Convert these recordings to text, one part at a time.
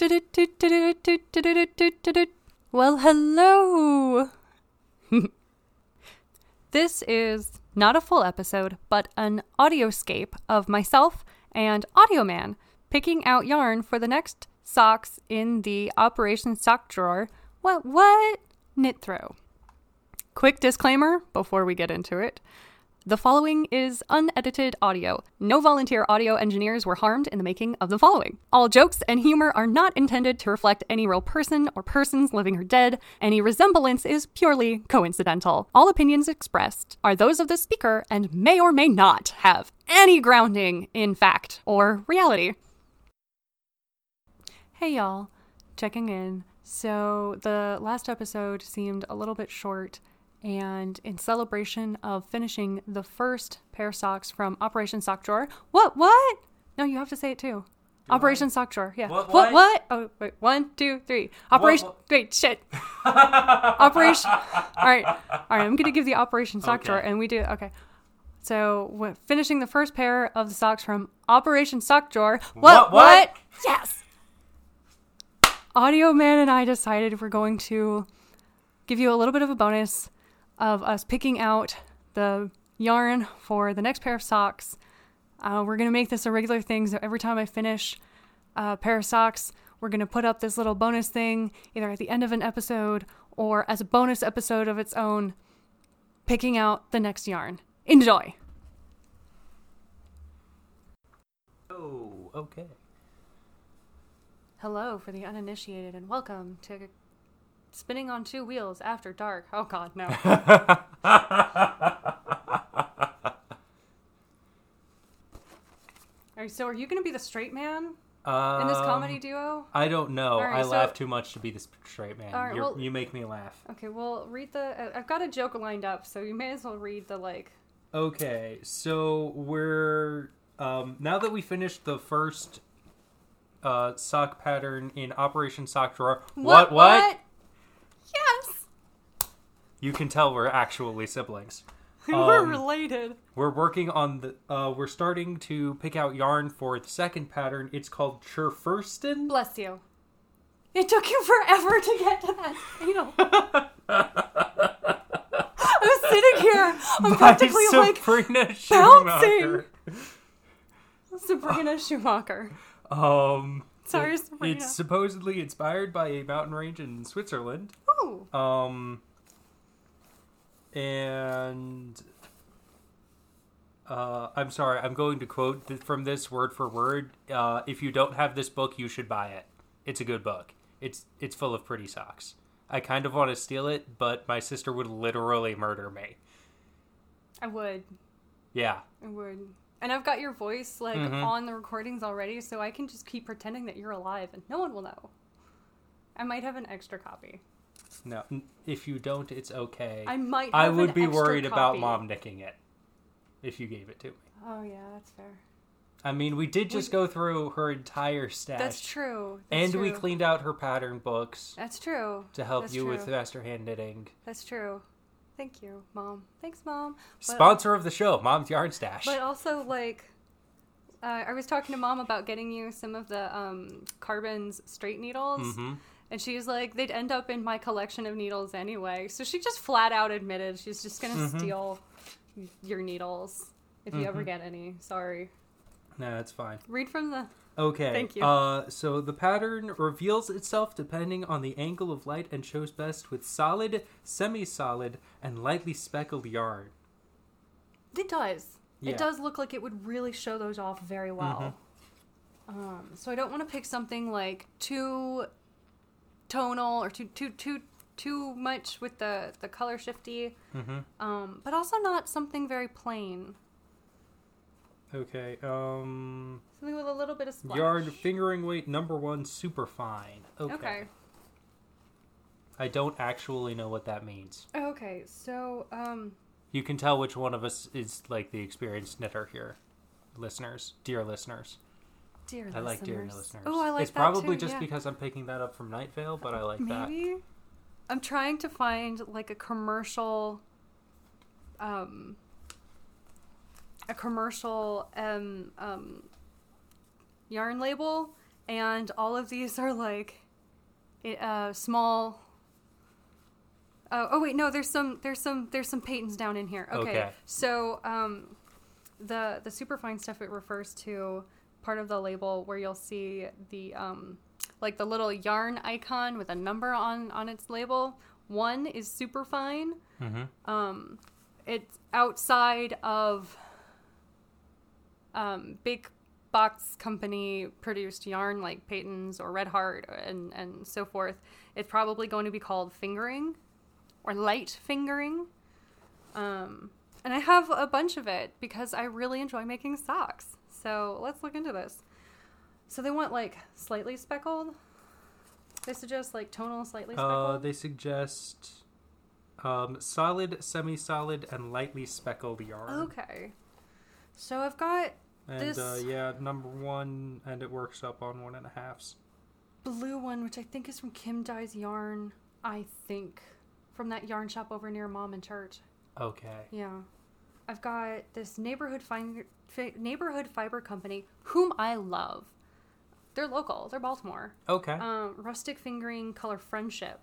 Well, hello! This is not a full episode, but an audioscape of myself and Audioman picking out yarn for the next socks in the Operation Sock Drawer. What? Knit throw. Quick disclaimer before we get into it. The following is unedited audio. No volunteer audio engineers were harmed in the making of the following. All jokes and humor are not intended to reflect any real person or persons living or dead. Any resemblance is purely coincidental. All opinions expressed are those of the speaker and may or may not have any grounding in fact or reality. Hey y'all, checking in. So the last episode seemed a little bit short. And in celebration of finishing the first pair of socks from Operation Sock Drawer. What? No, you have to say it too. Do Operation Sock Drawer, yeah. What? Oh, wait, 1, 2, 3. Operation, what? Great, shit. Operation, all right, I'm gonna give the Operation Sock Drawer and we do, okay. So, we're finishing the first pair of the socks from Operation Sock Drawer. What? Yes! Audio Man and I decided we're going to give you a little bit of a bonus of us picking out the yarn for the next pair of socks. We're going to make this a regular thing, so every time I finish a pair of socks, we're going to put up this little bonus thing, either at the end of an episode or as a bonus episode of its own, picking out the next yarn. Enjoy! Oh, okay. Hello for the uninitiated, and welcome to Spinning on Two Wheels After Dark. Oh, God, no. All right, so are you going to be the straight man in this comedy duo? I don't know. Right, I laugh too much to be the straight man. Right, you make me laugh. Okay, well, read the... I've got a joke lined up, so you may as well read the, like... Okay, so we're... now that we finished the first sock pattern in Operation Sock Drawer... What? Yes! You can tell we're actually siblings. We're related. We're working on we're starting to pick out yarn for the second pattern. It's called Churfirsten. Bless you. It took you forever to get to that needle. I'm sitting here. I'm practically like Sabrina Schumacher. Sabrina Schumacher. Sorry, Sabrina. It's supposedly inspired by a mountain range in Switzerland. I'm sorry, I'm going to quote from this word for word. If you don't have this book, you should buy it. It's a good book. It's full of pretty socks. I kind of want to steal it, but my sister would literally murder me. I would. Yeah. I would. And I've got your voice, like, on the recordings already, so I can just keep pretending that you're alive, and no one will know. I might have an extra copy. No, if you don't, it's okay. I might. I would be worried about Mom nicking it if you gave it to me. Oh yeah, that's fair. I mean, we did just go through her entire stash. That's true. And we cleaned out her pattern books. That's true. To help you with faster hand knitting. That's true. Thank you, Mom. Thanks, Mom. Sponsor of the show, Mom's Yarn Stash. But also, like, I was talking to Mom about getting you some of the Carbons straight needles. Mm-hmm. And she's like, they'd end up in my collection of needles anyway. So she just flat out admitted she's just going to steal your needles if you ever get any. Sorry. No, that's fine. Read from the... Okay. Thank you. So the pattern reveals itself depending on the angle of light and shows best with solid, semi-solid, and lightly speckled yarn. It does. Yeah. It does look like it would really show those off very well. Mm-hmm. So I don't want to pick something like too... tonal or too much with the color shifty, but also not something very plain. Okay, something with a little bit of splash. Yarn fingering weight #1 superfine. Okay. I don't actually know what that means. Okay, so you can tell which one of us is like the experienced knitter here, listeners, dear listeners. I like dear listeners. Oh, I like that too. It's probably just because I'm picking that up from Night Vale, but I like that. Maybe. I'm trying to find like a commercial yarn label And all of these are like small. Oh wait, no, there's some Patons down in here. Okay. So the superfine stuff, it refers to part of the label where you'll see the like the little yarn icon with a number on its label. One is superfine. Mm-hmm. It's outside of big box company produced yarn like Patons or Red Heart and so forth. It's probably going to be called fingering or light fingering. And I have a bunch of it because I really enjoy making socks. So let's look into this. So they want like slightly speckled. They suggest like tonal slightly speckled. They suggest solid, semi-solid, and lightly speckled yarn. Okay. So I've got this... And number one, and it works up on 1.5s. Blue one, which I think is from Kim Dye's yarn, I think. From that yarn shop over near Mom and Church. Okay. Yeah. I've got this Neighborhood Fiber Company, whom I love. They're local. They're Baltimore. Okay. Rustic Fingering Color Friendship.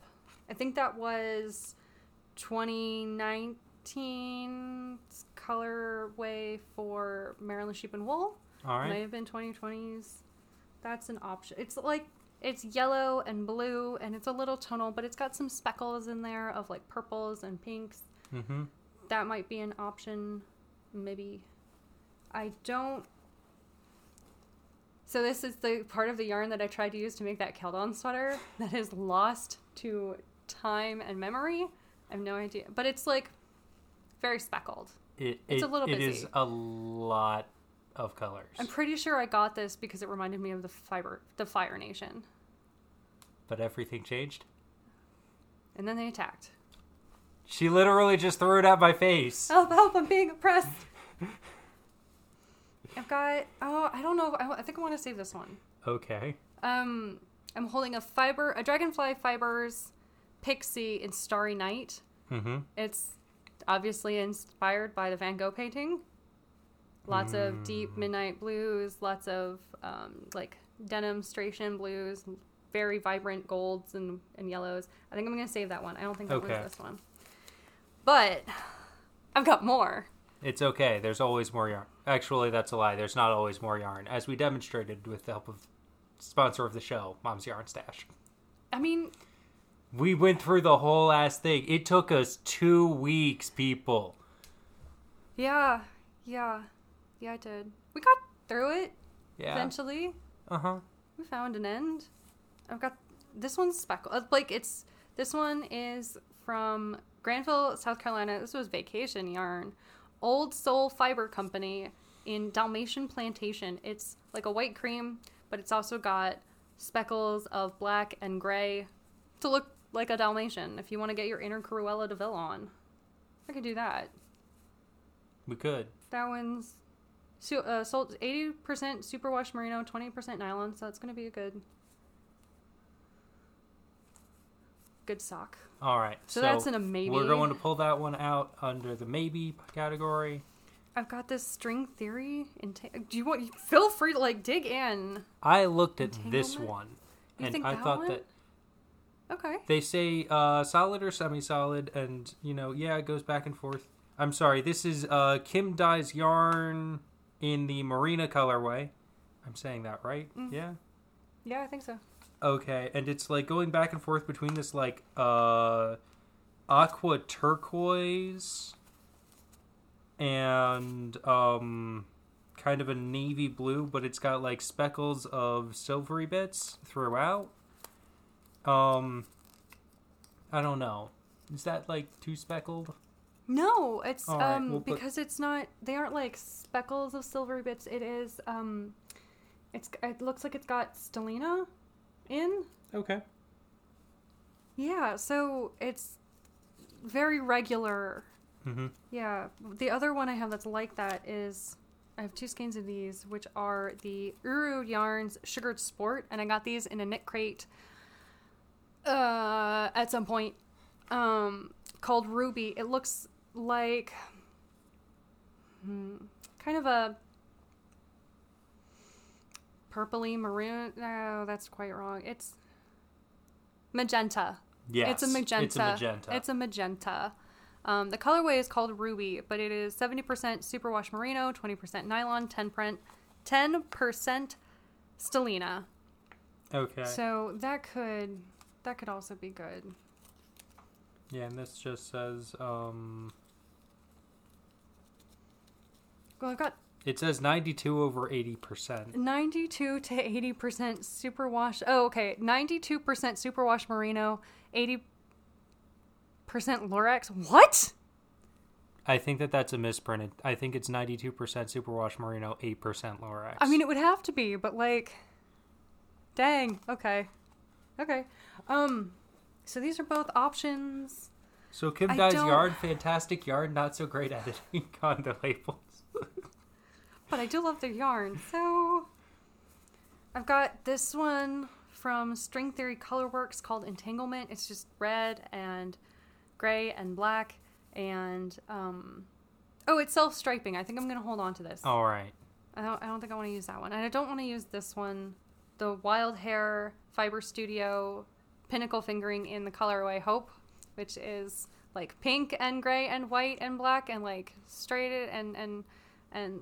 I think that was... 2019 colorway for Maryland Sheep and Wool. All right. Might have been 2020s. That's an option. It's like, it's yellow and blue, and it's a little tonal, but it's got some speckles in there of like purples and pinks. Mm-hmm. That might be an option, maybe. I don't... So this is the part of the yarn that I tried to use to make that Caldon sweater that is lost to time and memory. I have no idea. But it's, like, very speckled. It's a little busy. It is a lot of colors. I'm pretty sure I got this because it reminded me of the Fire Nation. But everything changed? And then they attacked. She literally just threw it at my face. Help, help, I'm being oppressed. I've got, I don't know. I think I want to save this one. Okay. I'm holding a Dragonfly Fibers... Pixie in Starry Night. Mm-hmm. It's obviously inspired by the Van Gogh painting. Lots of deep midnight blues, lots of like denim stration blues, very vibrant golds and yellows. I think I'm going to save that one. I don't think that was this one. But I've got more. It's okay. There's always more yarn. Actually, that's a lie. There's not always more yarn, as we demonstrated with the help of sponsor of the show, Mom's Yarn Stash. I mean... We went through the whole ass thing. It took us 2 weeks, people. Yeah. Yeah. Yeah, it did. We got through it. Yeah. Eventually. Uh-huh. We found an end. I've got... This one's speckled. Like, it's... This one is from Granville, South Carolina. This was vacation yarn. Old Soul Fiber Company in Dalmatian Plantation. It's like a white cream, but it's also got speckles of black and gray to look like a Dalmatian. If you want to get your inner Cruella de Vil on, I could do that. We could. That one's sold 80% superwash merino, 20% nylon, so that's going to be a good sock. All right. So that's in a maybe. We're going to pull that one out under the maybe category. I've got this String Theory. Do you want? Feel free to like dig in. I looked at this one, and I thought that. Okay. They say solid or semi-solid, and, it goes back and forth. I'm sorry, this is Kim Dye's yarn in the Marina colorway. I'm saying that right? Mm-hmm. Yeah? Yeah, I think so. Okay, and it's, like, going back and forth between this, like, aqua turquoise and kind of a navy blue, but it's got, like, speckles of silvery bits throughout. I don't know. Is that like too speckled? No, it's right, because it's not. They aren't like speckles of silvery bits. It is. It looks like it's got Stellina in. Okay. Yeah, so it's very regular. Mm-hmm. Yeah, the other one I have that's like that is. I have 2 skeins of these, which are the Uru Yarns Sugared Sport, and I got these in a Knit Crate. At some point, called Ruby. It looks like kind of a purpley maroon. No, that's quite wrong. It's magenta. Yes, it's a magenta. It's a magenta. The colorway is called Ruby, but it is 70% superwash merino, 20% nylon, 10% Stellina. Okay. So that could also be good. Yeah, and this just says. Well, It says 92 over 80%. 92 to 80% superwash. Oh, okay. 92% superwash merino, 80% Lurex. What? I think that's a misprinted. I think it's 92% superwash merino, 8% Lurex. I mean, it would have to be, but like, dang. Okay. So these are both options. So Kim Dye's yarn, fantastic yarn, not so great editing on the labels. But I do love their yarn. So I've got this one from String Theory Colorworks called Entanglement. It's just red and gray and black and it's self-striping. I think I'm going to hold on to this. All right. I don't think I want to use that one. And I don't want to use this one, the Wild Hair Fiber Studio Pinnacle Fingering in the colorway Hope, which is like pink and gray and white and black and like straighted and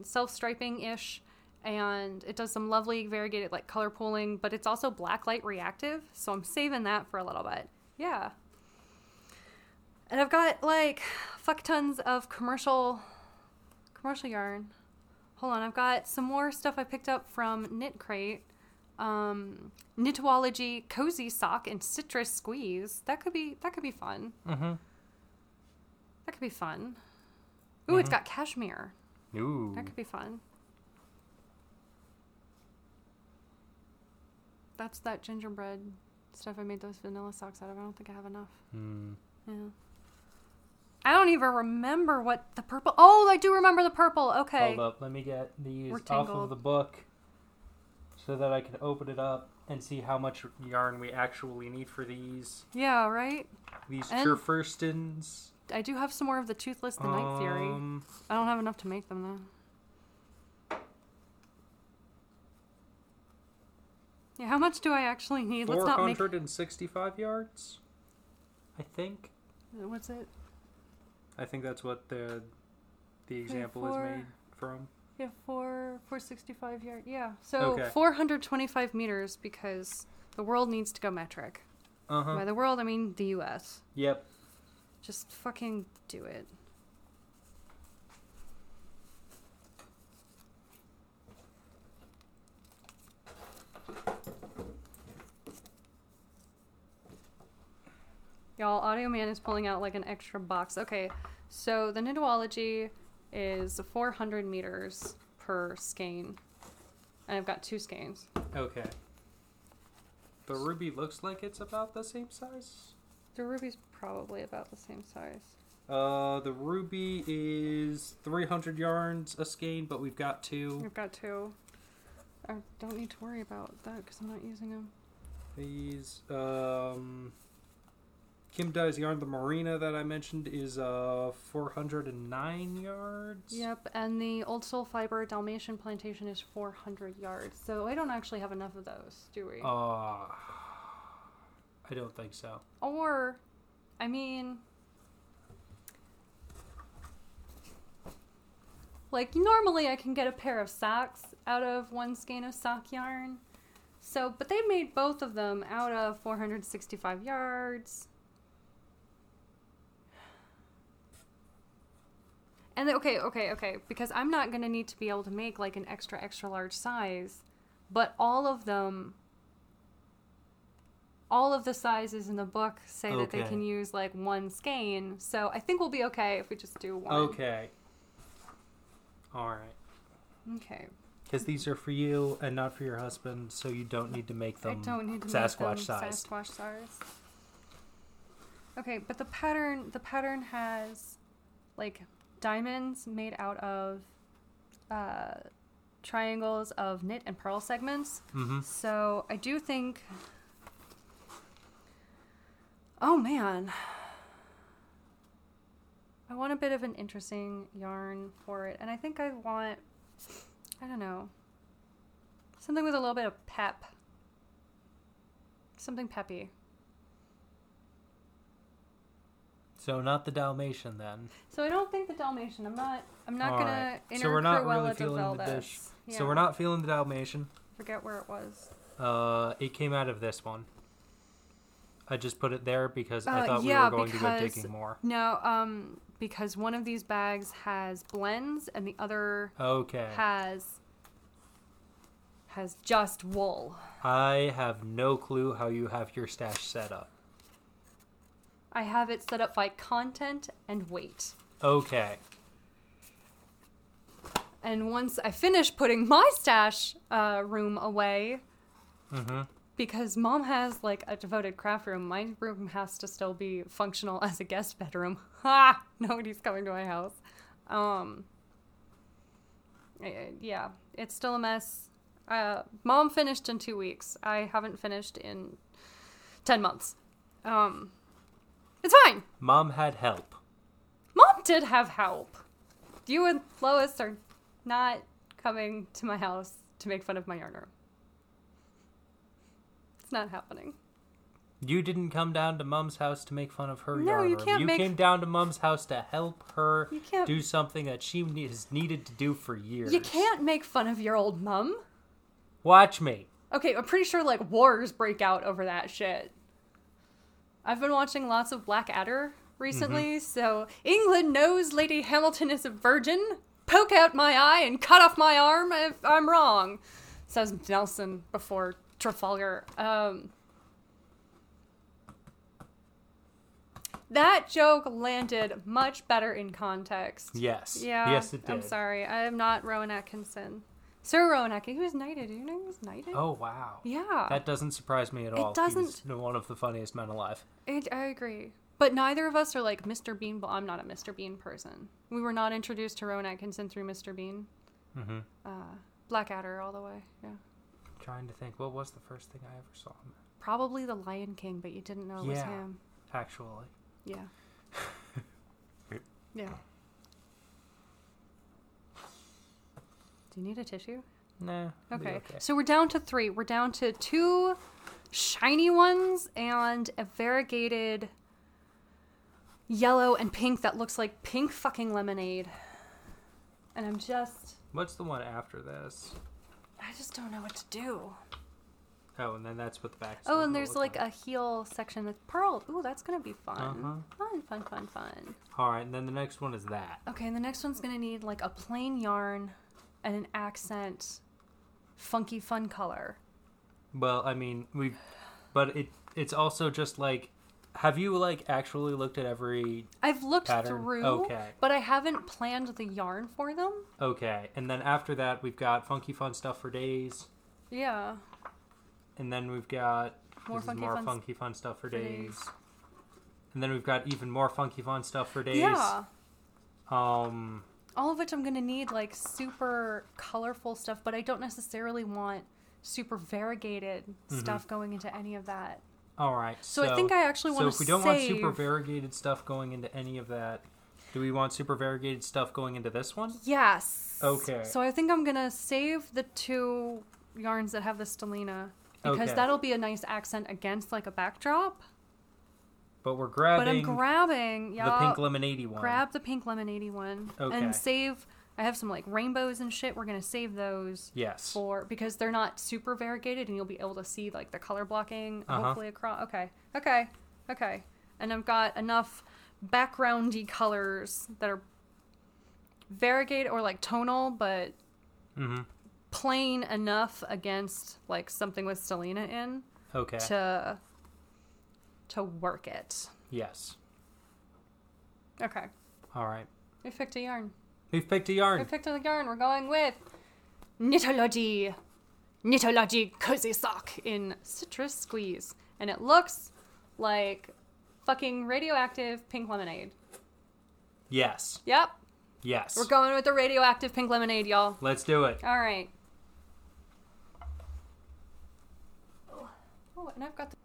self-striping-ish, and it does some lovely variegated like color pooling, but it's also black light reactive, so I'm saving that for a little bit. Yeah. And I've got like fuck tons of commercial yarn. Hold on, I've got some more stuff I picked up from Knit Crate. Knitology, Cozy Sock, and Citrus Squeeze. That could be fun. Mm-hmm. That could be fun. Ooh, mm-hmm. It's got cashmere. Ooh. That could be fun. That's that gingerbread stuff I made those vanilla socks out of. I don't think I have enough. Mm. Yeah. I don't even remember what the purple... Oh, I do remember the purple. Okay. Hold up. Let me get these off of the book so that I can open it up and see how much yarn we actually need for these. Yeah, right? These Churfirstens. I do have some more of the Toothless, the Night Fury. I don't have enough to make them, though. Yeah, how much do I actually need? 465 yards, I think. What's it? I think that's what the example is made from. Yeah, 465 yards. Yeah, so okay. 425 meters because the world needs to go metric. Uh-huh. By the world, I mean the U.S. Yep. Just fucking do it. Y'all, Audio Man is pulling out like an extra box. Okay, so the Knitology is 400 meters per skein. And I've got 2 skeins. Okay. The Ruby looks like it's about the same size. The Ruby's probably about the same size. The Ruby is 300 yarns a skein, but we've got 2. I've got 2. I don't need to worry about that because I'm not using them. These, Kim Dye's yarn, the Marina that I mentioned, is 409 yards. Yep, and the Old Soul Fiber Dalmatian Plantation is 400 yards. So I don't actually have enough of those, do we? I don't think so. Or, I mean, like normally I can get a pair of socks out of one skein of sock yarn. So, but they made both of them out of 465 yards. And okay, because I'm not going to need to be able to make like an extra large size, but all of the sizes in the book say that they can use, like, one skein. So I think we'll be okay if we just do one. Okay. All right. Okay. Because these are for you and not for your husband, so you don't need to make them Sasquatch size. Okay, but the pattern has, like, diamonds made out of triangles of knit and purl segments. Mm-hmm. So I do think... Oh, man. I want a bit of an interesting yarn for it. And I think I want, I don't know, Something with a little bit of pep. Something peppy. So not the Dalmatian then. So I don't think the Dalmatian. I'm not all gonna. Right. So we're not Cruella really feeling the dish. Yeah. So we're not feeling the Dalmatian. Forget where it was. It came out of this one. I just put it there because I thought we were going to go digging more. No, because one of these bags has blends and the other has just wool. I have no clue how you have your stash set up. I have it set up by content and weight. Okay. And once I finish putting my stash room away, mm-hmm. because Mom has like a devoted craft room, my room has to still be functional as a guest bedroom. Ha! Nobody's coming to my house. Yeah, it's still a mess. Mom finished in 2 weeks. I haven't finished in 10 months. It's fine. Mom had help. Mom did have help. You and Lois are not coming to my house to make fun of my yarn room. It's not happening. You didn't come down to Mom's house to make fun of her yarn room. You came down to Mom's house to help her do something that she has needed to do for years. You can't make fun of your old mom. Watch me. Okay, I'm pretty sure like wars break out over that shit. I've been watching lots of Blackadder recently, mm-hmm. so England knows Lady Hamilton is a virgin. Poke out my eye and cut off my arm if I'm wrong, says Nelson before Trafalgar. That joke landed much better in context. Yes. Yeah, yes, it did. I'm sorry. I am not Rowan Atkinson. Sir Rowan Atkinson, he was knighted. You know he was knighted? Oh, wow. Yeah. That doesn't surprise me at all. It doesn't. He was one of the funniest men alive. I agree. But neither of us are like Mr. Bean. I'm not a Mr. Bean person. We were not introduced to Rowan Atkinson through Mr. Bean. Mm-hmm. Blackadder all the way, yeah. I'm trying to think. What was the first thing I ever saw him? Probably The Lion King, but you didn't know it was him. Actually. Yeah. Yeah. Do you need a tissue? Nah. Okay. So we're down to 3. We're down to 2 shiny ones and a variegated yellow and pink that looks like pink fucking lemonade. And I'm just... What's the one after this? I just don't know what to do. Oh, and then that's what the back is. Oh, and there's like a heel section that's pearled. Ooh, that's going to be fun. Uh-huh. Fun. All right, and then the next one is that. Okay, and the next one's going to need like a plain yarn and an accent funky fun color. Well, I mean, but it's also just like... Have you, like, actually looked at every I've looked pattern? Through, okay. But I haven't planned the yarn for them. Okay, and then after that, we've got funky fun stuff for days. Yeah. And then we've got funky fun stuff for days. And then we've got even more funky fun stuff for days. Yeah. All of which I'm going to need, like, super colorful stuff, but I don't necessarily want super variegated mm-hmm. stuff going into any of that. All right. So I think I actually want to save... So if we don't want super variegated stuff going into any of that, do we want super variegated stuff going into this one? Yes. Okay. So I think I'm going to save the 2 yarns that have the Stellina because that'll be a nice accent against like a backdrop. But we're grabbing... But I'm grabbing... The pink lemonade one. Grab the pink lemonade one. Okay. And save... I have some like rainbows and shit. We're going to save those because they're not super variegated and you'll be able to see like the color blocking hopefully across. Okay. And I've got enough backgroundy colors that are variegated or like tonal, but mm-hmm. plain enough against like something with Stellina in to work it. Yes. Okay. All right. We picked a yarn. We've picked a yarn. We're going with Knitology. Knitology Cozy Sock in Citrus Squeeze. And it looks like fucking radioactive pink lemonade. Yes. Yep. Yes. We're going with the radioactive pink lemonade, y'all. Let's do it. All right. Oh, and I've got the...